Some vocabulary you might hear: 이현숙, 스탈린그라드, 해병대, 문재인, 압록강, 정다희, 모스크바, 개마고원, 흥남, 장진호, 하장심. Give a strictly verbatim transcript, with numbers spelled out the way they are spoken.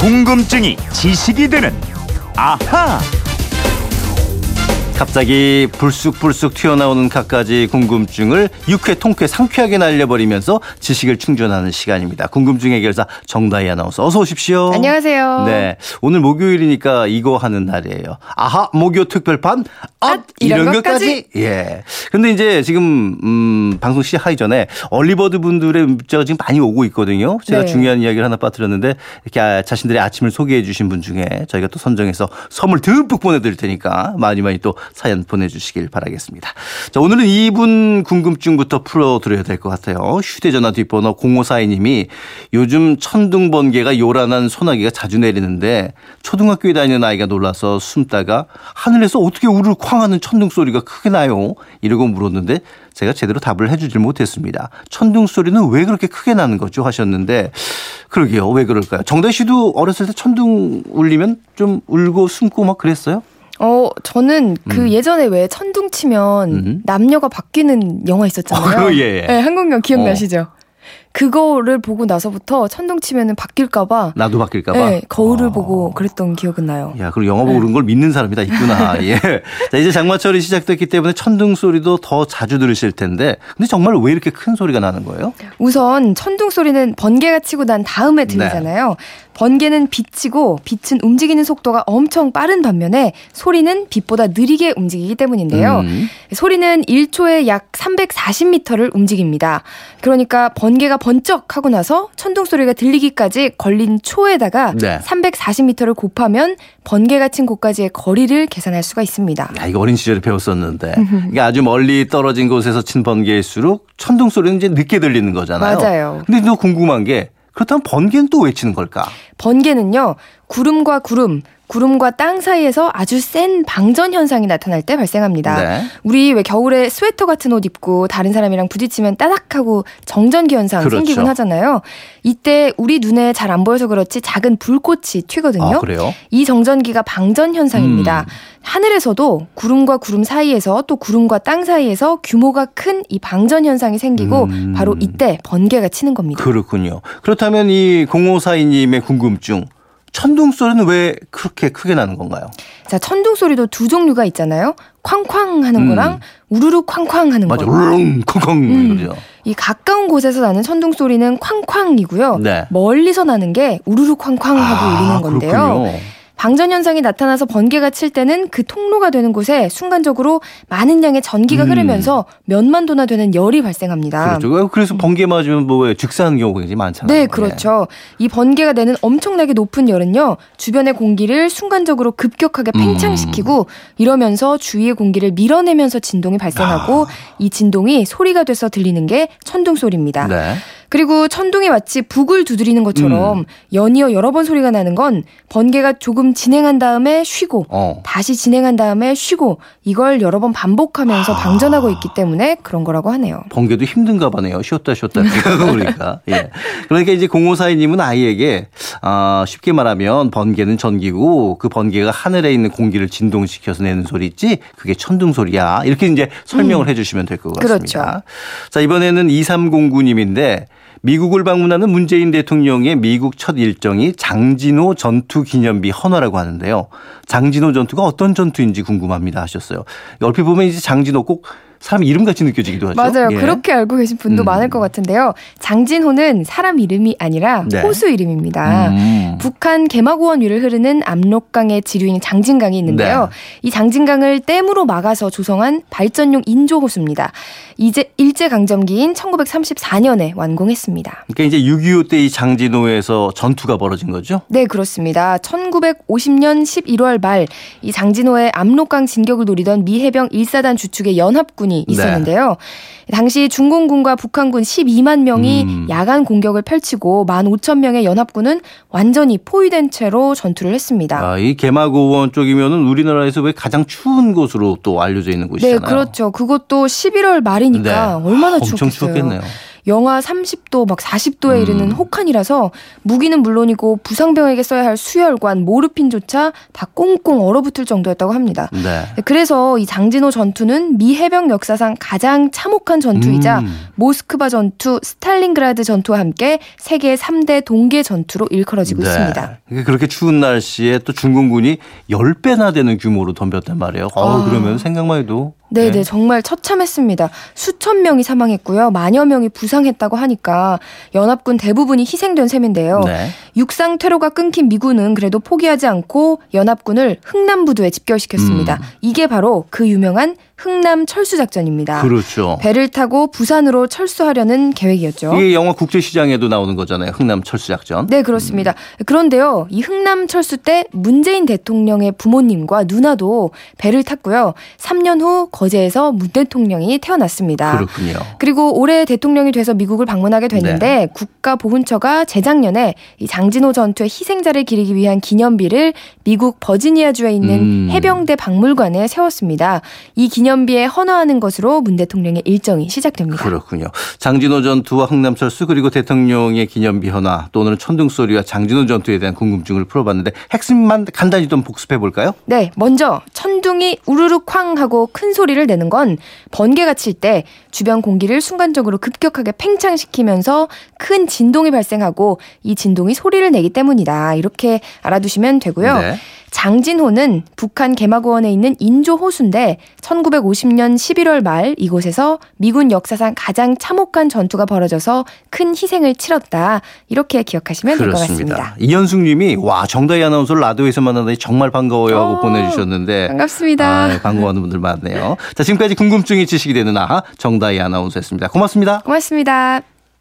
궁금증이 지식이 되는 아하. 갑자기 불쑥불쑥 튀어나오는 갖가지 궁금증을 육회 통쾌 상쾌하게 날려버리면서 지식을 충전하는 시간입니다. 궁금증 해결사 정다희 아나운서 어서 오십시오. 안녕하세요. 네, 오늘 목요일이니까 이거 하는 날이에요. 아하 목요 특별판 앗 아, 이런, 이런 것까지. 예. 그런데 이제 지금 음, 방송 시작하기 전에 얼리버드 분들의 문자가 지금 많이 오고 있거든요. 제가 네. 중요한 이야기를 하나 빠뜨렸는데 이렇게 자신들의 아침을 소개해 주신 분 중에 저희가 또 선정해서 선물 듬뿍 보내드릴 테니까 많이 많이 또 사연 보내주시길 바라겠습니다. 자, 오늘은 이분 궁금증부터 풀어드려야 될 것 같아요. 휴대전화 뒷번호 공오사이 님이 요즘 천둥 번개가 요란한 소나기가 자주 내리는데 초등학교에 다니는 아이가 놀라서 숨다가 하늘에서 어떻게 우르르 쾅 하는 천둥 소리가 크게 나요? 이러고 물었는데 제가 제대로 답을 해주질 못했습니다. 천둥 소리는 왜 그렇게 크게 나는 거죠? 하셨는데 그러게요. 왜 그럴까요? 정다희 씨도 어렸을 때 천둥 울리면 좀 울고 숨고 막 그랬어요? 어, 저는 그 음. 예전에 왜 천둥 치면 음. 남녀가 바뀌는 영화 있었잖아요. 어, 예, 예. 네, 한국 영화 기억나시죠? 어. 그거를 보고 나서부터 천둥 치면은 바뀔까봐. 나도 바뀔까봐. 네, 거울을 어. 보고 그랬던 기억은 나요. 야, 그리고 영화 보고 네. 그런 걸 믿는 사람이 다 있구나. 예. 자, 이제 장마철이 시작됐기 때문에 천둥 소리도 더 자주 들으실 텐데, 근데 정말 왜 이렇게 큰 소리가 나는 거예요? 우선 천둥 소리는 번개가 치고 난 다음에 들리잖아요. 네. 번개는 빛이고 빛은 움직이는 속도가 엄청 빠른 반면에 소리는 빛보다 느리게 움직이기 때문인데요. 음. 소리는 일 초에 약 삼백사십 미터를 움직입니다. 그러니까 번개가 번쩍 하고 나서 천둥 소리가 들리기까지 걸린 초에다가 네. 삼백사십 미터를 곱하면 번개가 친 곳까지의 거리를 계산할 수가 있습니다. 야, 이거 어린 시절에 배웠었는데 그러니까 아주 멀리 떨어진 곳에서 친 번개일수록 천둥 소리는 이제 늦게 들리는 거잖아요. 맞아요. 근데 또 궁금한 게 그렇다면 번개는 또 왜 치는 걸까? 번개는요. 구름과 구름, 구름과 땅 사이에서 아주 센 방전 현상이 나타날 때 발생합니다. 네. 우리 왜 겨울에 스웨터 같은 옷 입고 다른 사람이랑 부딪히면 따닥하고 정전기 현상 그렇죠. 생기곤 하잖아요. 이때 우리 눈에 잘 안 보여서 그렇지 작은 불꽃이 튀거든요. 아, 그래요? 이 정전기가 방전 현상입니다. 음. 하늘에서도 구름과 구름 사이에서 또 구름과 땅 사이에서 규모가 큰 이 방전 현상이 생기고 음. 바로 이때 번개가 치는 겁니다. 그렇군요. 그렇다면 이 공오사이 님의 궁금증. 천둥 소리는 왜 그렇게 크게 나는 건가요? 자, 천둥 소리도 두 종류가 있잖아요. 쾅쾅 하는 음. 거랑 우르르 쾅쾅 하는 거. 맞아, 우르릉 쾅쾅. 음. 이 가까운 곳에서 나는 천둥 소리는 쾅쾅이고요. 네. 멀리서 나는 게 우르르 쾅쾅하고 아, 울리는 건데요. 그렇군요. 방전 현상이 나타나서 번개가 칠 때는 그 통로가 되는 곳에 순간적으로 많은 양의 전기가 음. 흐르면서 몇만 도나 되는 열이 발생합니다. 그렇죠. 그래서 번개 맞으면 뭐 즉사하는 경우가 굉장히 많잖아요. 네, 그렇죠. 네. 이 번개가 내는 엄청나게 높은 열은요. 주변의 공기를 순간적으로 급격하게 팽창시키고 음. 이러면서 주위의 공기를 밀어내면서 진동이 발생하고 아. 이 진동이 소리가 돼서 들리는 게 천둥 소리입니다. 네. 그리고 천둥이 마치 북을 두드리는 것처럼 음. 연이어 여러 번 소리가 나는 건 번개가 조금 진행한 다음에 쉬고 어. 다시 진행한 다음에 쉬고 이걸 여러 번 반복하면서 아. 방전하고 있기 때문에 그런 거라고 하네요. 번개도 힘든가 보네요. 쉬었다 쉬었다 그러니까. 예. 그러니까 이제 공오사이 님은 아이에게 어, 쉽게 말하면 번개는 전기고 그 번개가 하늘에 있는 공기를 진동시켜서 내는 소리 있지 그게 천둥 소리야. 이렇게 이제 설명을 음. 해 주시면 될 것 같습니다. 그렇죠. 자, 이번에는 이삼공구 님인데 미국을 방문하는 문재인 대통령의 미국 첫 일정이 장진호 전투 기념비 헌화라고 하는데요. 장진호 전투가 어떤 전투인지 궁금합니다 하셨어요. 얼핏 보면 이제 장진호 꼭 사람 이름같이 느껴지기도 하죠. 맞아요. 예. 그렇게 알고 계신 분도 음. 많을 것 같은데요. 장진호는 사람 이름이 아니라 네. 호수 이름입니다. 음. 북한 개마고원 위를 흐르는 압록강의 지류인 장진강이 있는데요. 네. 이 장진강을 댐으로 막아서 조성한 발전용 인조호수입니다. 이제 일제강점기인 천구백삼십사 년에 완공했습니다. 그러니까 이제 육이오 때 이 장진호에서 전투가 벌어진 거죠? 네, 그렇습니다. 천구백오십 년 십일월 말 이 장진호의 압록강 진격을 노리던 미해병 일사단 주축의 연합군 있었는데요. 네. 당시 중공군과 북한군 십이만 명이 음. 야간 공격을 펼치고 만 오천 명의 연합군은 완전히 포위된 채로 전투를 했습니다. 아, 이 개마고원 쪽이면은 우리나라에서 왜 가장 추운 곳으로 또 알려져 있는 곳이잖아요. 네, 그렇죠. 그것도 십일월 말이니까 네. 얼마나 추웠겠어요. 엄청 추웠겠네요. 영하 삼십 도 막 사십 도에 음. 이르는 혹한이라서 무기는 물론이고 부상병에게 써야 할 수혈관, 모르핀조차 다 꽁꽁 얼어붙을 정도였다고 합니다. 네. 그래서 이 장진호 전투는 미 해병 역사상 가장 참혹한 전투이자 음. 모스크바 전투, 스탈린그라드 전투와 함께 세계 삼 대 동계 전투로 일컬어지고 네. 있습니다. 그렇게 추운 날씨에 또 중공군이 열 배나 되는 규모로 덤볐단 말이에요. 아. 그러면 생각만 해도. 네네 네. 정말 처참했습니다. 수천 명이 사망했고요. 만여 명이 부상했다고 하니까 연합군 대부분이 희생된 셈인데요. 네. 육상 퇴로가 끊긴 미군은 그래도 포기하지 않고 연합군을 흥남 부두에 집결시켰습니다. 음. 이게 바로 그 유명한 흥남 철수 작전입니다. 그렇죠. 배를 타고 부산으로 철수하려는 계획이었죠. 이게 영화 국제시장에도 나오는 거잖아요. 흥남 철수 작전. 네 그렇습니다. 음. 그런데요. 이 흥남 철수 때 문재인 대통령의 부모님과 누나도 배를 탔고요. 삼 년 후 거제에서 문 대통령이 태어났습니다. 그렇군요. 그리고 올해 대통령이 돼서 미국을 방문하게 됐는데 네. 국가보훈처가 재작년에 이 장진호 전투의 희생자를 기리기 위한 기념비를 미국 버지니아주에 있는 음. 해병대 박물관에 세웠습니다. 이 기념비에 헌화하는 것으로 문 대통령의 일정이 시작됩니다. 그렇군요. 장진호 전투와 흥남 철수 그리고 대통령의 기념비 헌화 또 오늘은 천둥소리와 장진호 전투에 대한 궁금증을 풀어봤는데 핵심만 간단히 좀 복습해볼까요? 네. 먼저 천둥이 우르르 쾅 하고 큰 소리 소리를 내는 건 번개가 칠 때 주변 공기를 순간적으로 급격하게 팽창시키면서 큰 진동이 발생하고 이 진동이 소리를 내기 때문이다. 이렇게 알아두시면 되고요. 네. 장진호는 북한 개마고원에 있는 인조 호수인데 천구백오십 년 십일월 말 이곳에서 미군 역사상 가장 참혹한 전투가 벌어져서 큰 희생을 치렀다. 이렇게 기억하시면 될 것 같습니다. 이현숙 님이 와 정다희 아나운서를 라디오에서 만나다니 정말 반가워요 하고 어, 보내주셨는데 반갑습니다. 아, 반가워하는 분들 많네요. 자, 지금까지 궁금증이 지식이 되는 아하 정다희 아나운서였습니다. 고맙습니다. 고맙습니다.